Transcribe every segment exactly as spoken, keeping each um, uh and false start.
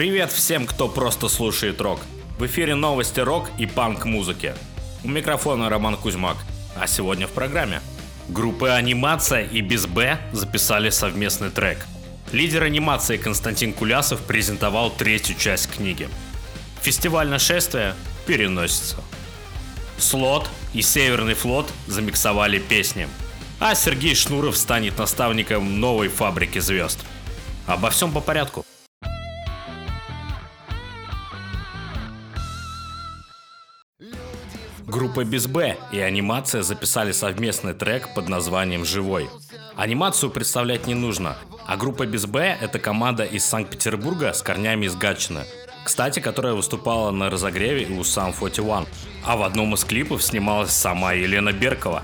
Привет всем, кто просто слушает рок. В эфире новости рок и панк-музыки. У микрофона Роман Кузьмак. А сегодня в программе. Группы «Анимация» и «Без Б» записали совместный трек. Лидер «Анимации» Константин Кулясов презентовал третью часть книги. Фестиваль «Нашествие» переносится. Слот и Северный флот замиксовали песни. А Сергей Шнуров станет наставником новой фабрики звезд. Обо всем по порядку. Группа «Без Б» и «Анимация» записали совместный трек под названием «Живой». Анимацию представлять не нужно, а группа «Без Б» — это команда из Санкт-Петербурга с корнями из Гатчины, кстати, которая выступала на разогреве у Sam форти уан, а в одном из клипов снималась сама Елена Беркова.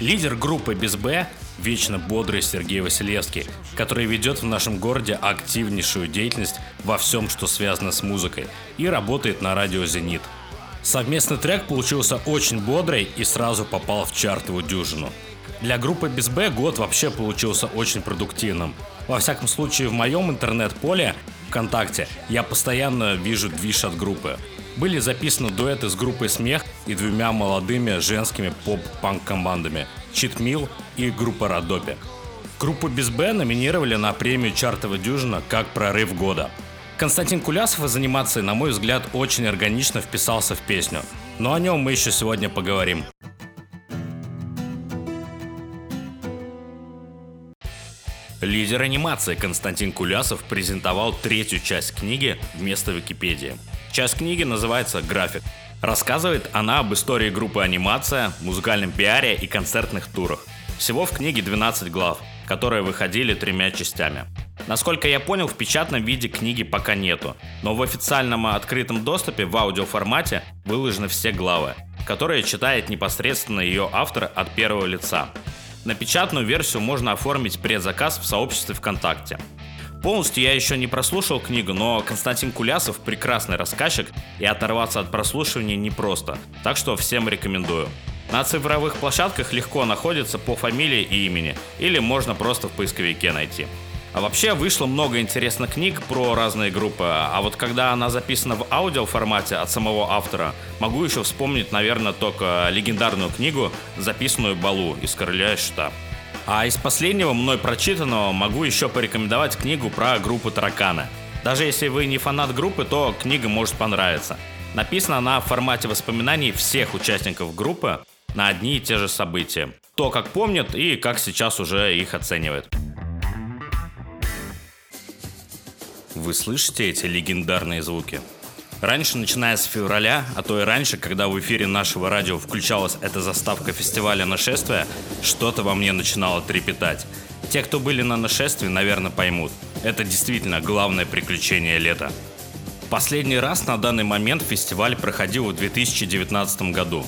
Лидер группы «Без Б» — вечно бодрый Сергей Василевский, который ведет в нашем городе активнейшую деятельность во всем, что связано с музыкой, и работает на радио «Зенит». Совместный трек получился очень бодрый и сразу попал в чартовую дюжину. Для группы «Без Б» год вообще получился очень продуктивным. Во всяком случае, в моем интернет-поле ВКонтакте я постоянно вижу движ от группы. Были записаны дуэты с группой «Смех» и двумя молодыми женскими поп-панк-командами «Читмил» и группа «Родопи». Группу «Без Б» номинировали на премию «Чартова дюжина» как «Прорыв года». Константин Кулясов из «Анимации», на мой взгляд, очень органично вписался в песню. Но о нем мы еще сегодня поговорим. Лидер «Анимации» Константин Кулясов презентовал третью часть книги вместо Википедии. Часть книги называется «График». Рассказывает она об истории группы «Анимация», музыкальном пиаре и концертных турах. Всего в книге двенадцать глав, которые выходили тремя частями. Насколько я понял, в печатном виде книги пока нету, но в официальном открытом доступе в аудиоформате выложены все главы, которые читает непосредственно ее автор от первого лица. На печатную версию можно оформить предзаказ в сообществе ВКонтакте. Полностью я еще не прослушал книгу, но Константин Кулясов прекрасный рассказчик, и оторваться от прослушивания непросто, так что всем рекомендую. На цифровых площадках легко находится по фамилии и имени, или можно просто в поисковике найти. А вообще вышло много интересных книг про разные группы, а вот когда она записана в аудиоформате от самого автора, могу еще вспомнить, наверное, только легендарную книгу «Записанную Балу» из «Короля и А». А из последнего мной прочитанного могу еще порекомендовать книгу про группу «Тараканы». Даже если вы не фанат группы, то книга может понравиться. Написана она в формате воспоминаний всех участников группы на одни и те же события. То, как помнят и как сейчас уже их оценивают. Вы слышите эти легендарные звуки? Раньше, начиная с февраля, а то и раньше, когда в эфире нашего радио включалась эта заставка фестиваля «Нашествие», что-то во мне начинало трепетать. Те, кто были на «Нашествии», наверное, поймут. Это действительно главное приключение лета. Последний раз на данный момент фестиваль проходил в две тысячи девятнадцатом году.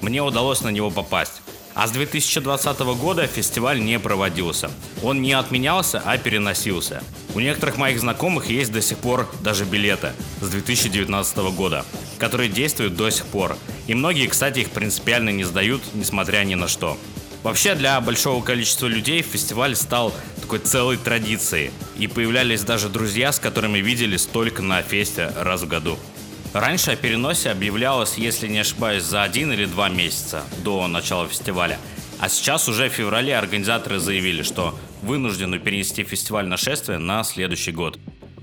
Мне удалось на него попасть. А с две тысячи двадцатого года фестиваль не проводился. Он не отменялся, а переносился. У некоторых моих знакомых есть до сих пор даже билеты с две тысячи девятнадцатого года, которые действуют до сих пор. И многие, кстати, их принципиально не сдают, несмотря ни на что. Вообще, для большого количества людей фестиваль стал такой целой традицией. И появлялись даже друзья, с которыми виделись только на фесте раз в году. Раньше о переносе объявлялось, если не ошибаюсь, за один или два месяца до начала фестиваля. А сейчас уже в феврале организаторы заявили, что вынуждены перенести фестиваль «Нашествие» на следующий год.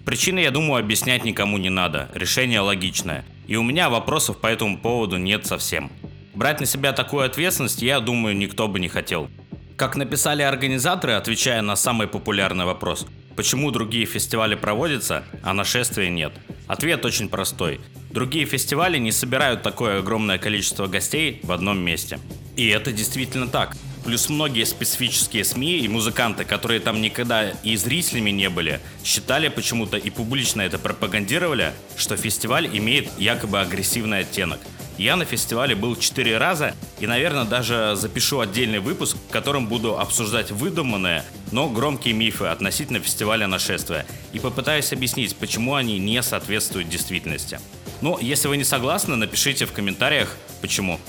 Причины, я думаю, объяснять никому не надо, решение логичное. И у меня вопросов по этому поводу нет совсем. Брать на себя такую ответственность, я думаю, никто бы не хотел. Как написали организаторы, отвечая на самый популярный вопрос, почему другие фестивали проводятся, а «Нашествия» нет? Ответ очень простой. Другие фестивали не собирают такое огромное количество гостей в одном месте. И это действительно так. Плюс многие специфические СМИ и музыканты, которые там никогда и зрителями не были, считали почему-то и публично это пропагандировали, что фестиваль имеет якобы агрессивный оттенок. Я на фестивале был четыре раза и, наверное, даже запишу отдельный выпуск, в котором буду обсуждать выдуманные, но громкие мифы относительно фестиваля «Нашествия» и попытаюсь объяснить, почему они не соответствуют действительности. Но если вы не согласны, напишите в комментариях, почему.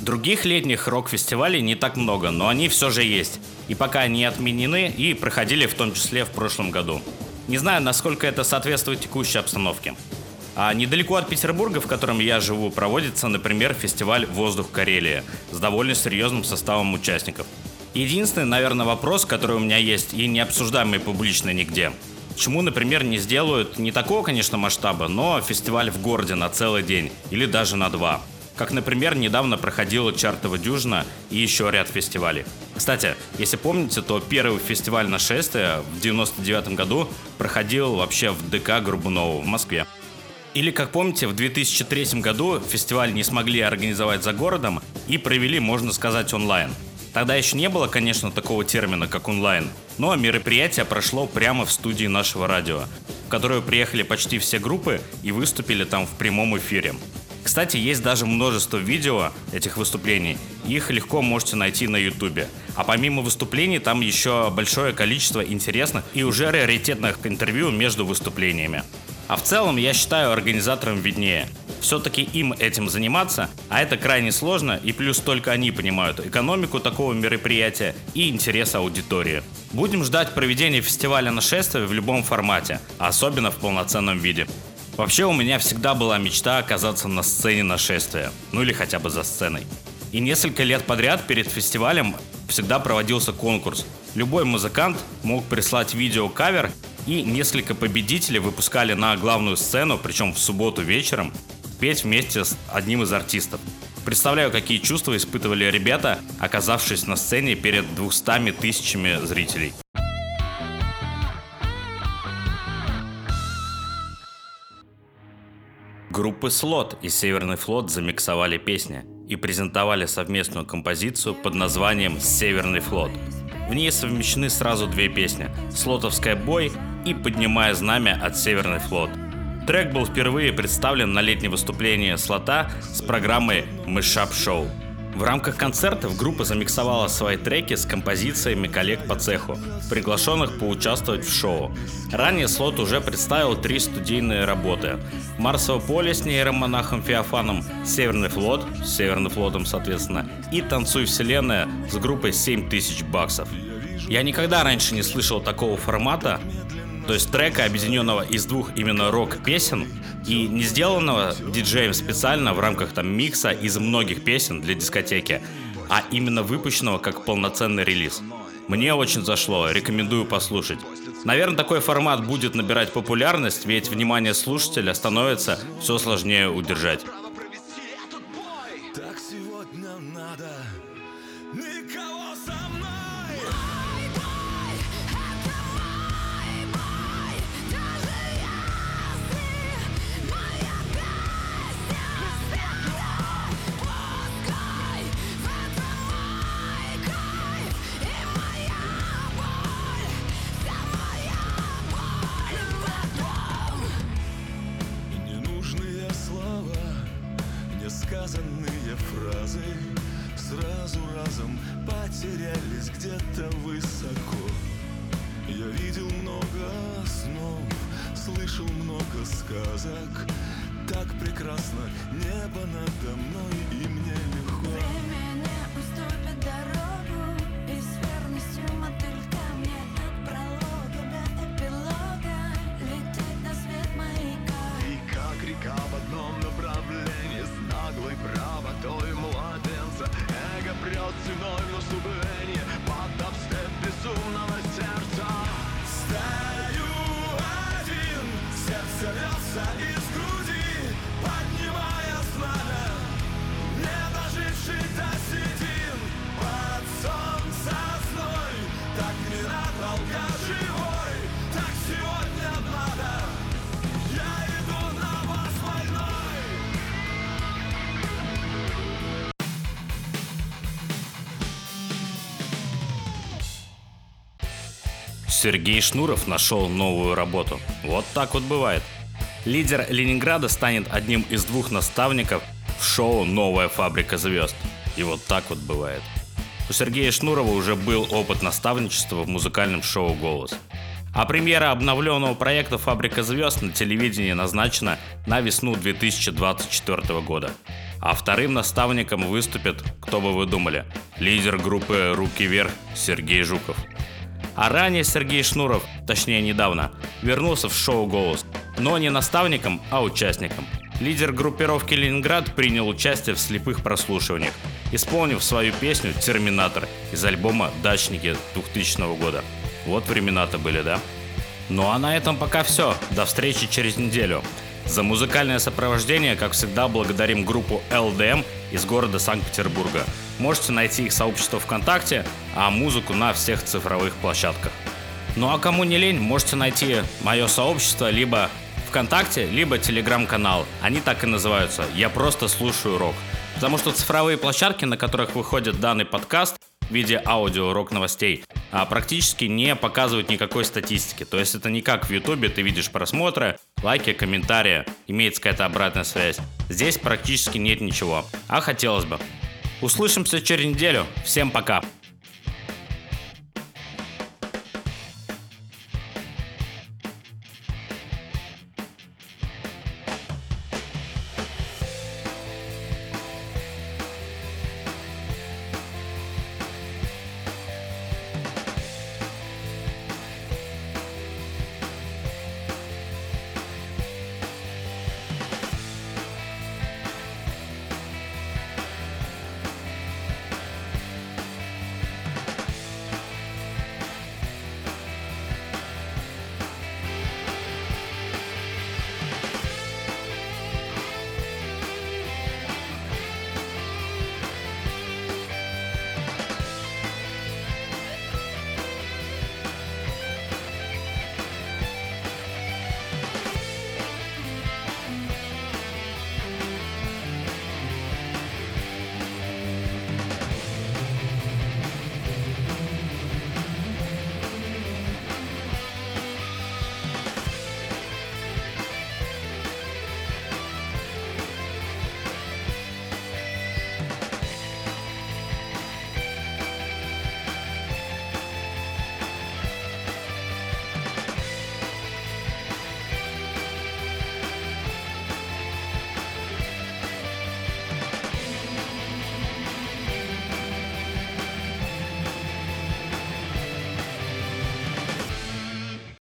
Других летних рок-фестивалей не так много, но они все же есть, и пока не отменены и проходили в том числе в прошлом году. Не знаю, насколько это соответствует текущей обстановке. А недалеко от Петербурга, в котором я живу, проводится, например, фестиваль «Воздух Карелия» с довольно серьезным составом участников. Единственный, наверное, вопрос, который у меня есть и не обсуждаемый публично нигде. Почему, например, не сделают не такого, конечно, масштаба, но фестиваль в городе на целый день или даже на два? Как, например, недавно проходила «Чартова дюжина» и еще ряд фестивалей. Кстати, если помните, то первый фестиваль «Нашествие» в девяносто девятом году проходил вообще в ДК Горбунову в Москве. Или, как помните, в две тысячи третьем году фестиваль не смогли организовать за городом и провели, можно сказать, онлайн. Тогда еще не было, конечно, такого термина, как онлайн, но мероприятие прошло прямо в студии нашего радио, в которую приехали почти все группы и выступили там в прямом эфире. Кстати, есть даже множество видео этих выступлений, их легко можете найти на ютубе. А помимо выступлений, там еще большое количество интересных и уже раритетных интервью между выступлениями. А в целом, я считаю, организаторам виднее. Все-таки им этим заниматься, а это крайне сложно, и плюс только они понимают экономику такого мероприятия и интерес аудитории. Будем ждать проведения фестиваля «Нашествие» в любом формате, особенно в полноценном виде. Вообще, у меня всегда была мечта оказаться на сцене «Нашествия», ну или хотя бы за сценой. И несколько лет подряд перед фестивалем всегда проводился конкурс. Любой музыкант мог прислать видео-кавер, и несколько победителей выпускали на главную сцену, причем в субботу вечером, петь вместе с одним из артистов. Представляю, какие чувства испытывали ребята, оказавшись на сцене перед двумястами тысячами зрителей. Группы «Слот» и «Северный флот» замиксовали песни и презентовали совместную композицию под названием «Северный флот». В ней совмещены сразу две песни «Слотовская бой» и «Поднимая знамя» от «Северный флот». Трек был впервые представлен на летнем выступлении «Слота» с программой «Мэшап шоу». В рамках концертов группа замиксовала свои треки с композициями коллег по цеху, приглашенных поучаствовать в шоу. Ранее «Слот» уже представил три студийные работы: «Марсово поле» с нейромонахом Феофаном, «Северный флот» с «Северным флотом», соответственно, и «Танцуй вселенная» с группой семь тысяч баксов. Я никогда раньше не слышал такого формата, то есть трека, объединенного из двух именно рок-песен и не сделанного диджеем специально в рамках там микса из многих песен для дискотеки, а именно выпущенного как полноценный релиз. Мне очень зашло, рекомендую послушать. Наверное, такой формат будет набирать популярность, ведь внимание слушателя становится все сложнее удержать. Сергей Шнуров нашел новую работу. Вот так вот бывает. Лидер Ленинграда станет одним из двух наставников в шоу «Новая фабрика звезд». И вот так вот бывает. У Сергея Шнурова уже был опыт наставничества в музыкальном шоу «Голос». А премьера обновленного проекта «Фабрика звезд» на телевидении назначена на весну две тысячи двадцать четвёртого года. А вторым наставником выступит, кто бы вы думали, лидер группы «Руки вверх» Сергей Жуков. А ранее Сергей Шнуров, точнее недавно, вернулся в шоу «Голос», но не наставником, а участником. Лидер группировки «Ленинград» принял участие в слепых прослушиваниях, исполнив свою песню «Терминатор» из альбома «Дачники» двухтысячного года. Вот времена-то были, да? Ну а на этом пока все. До встречи через неделю. За музыкальное сопровождение, как всегда, благодарим группу эл дэ эм из города Санкт-Петербурга. Можете найти их сообщество ВКонтакте, а музыку на всех цифровых площадках. Ну а кому не лень, можете найти мое сообщество либо ВКонтакте, либо Телеграм-канал. Они так и называются «Я просто слушаю рок». Потому что цифровые площадки, на которых выходит данный подкаст в виде аудио-рок-новостей, практически не показывают никакой статистики. То есть это не как в Ютубе, ты видишь просмотры, лайки, комментарии, имеется какая-то обратная связь. Здесь практически нет ничего, а хотелось бы. Услышимся через неделю. Всем пока!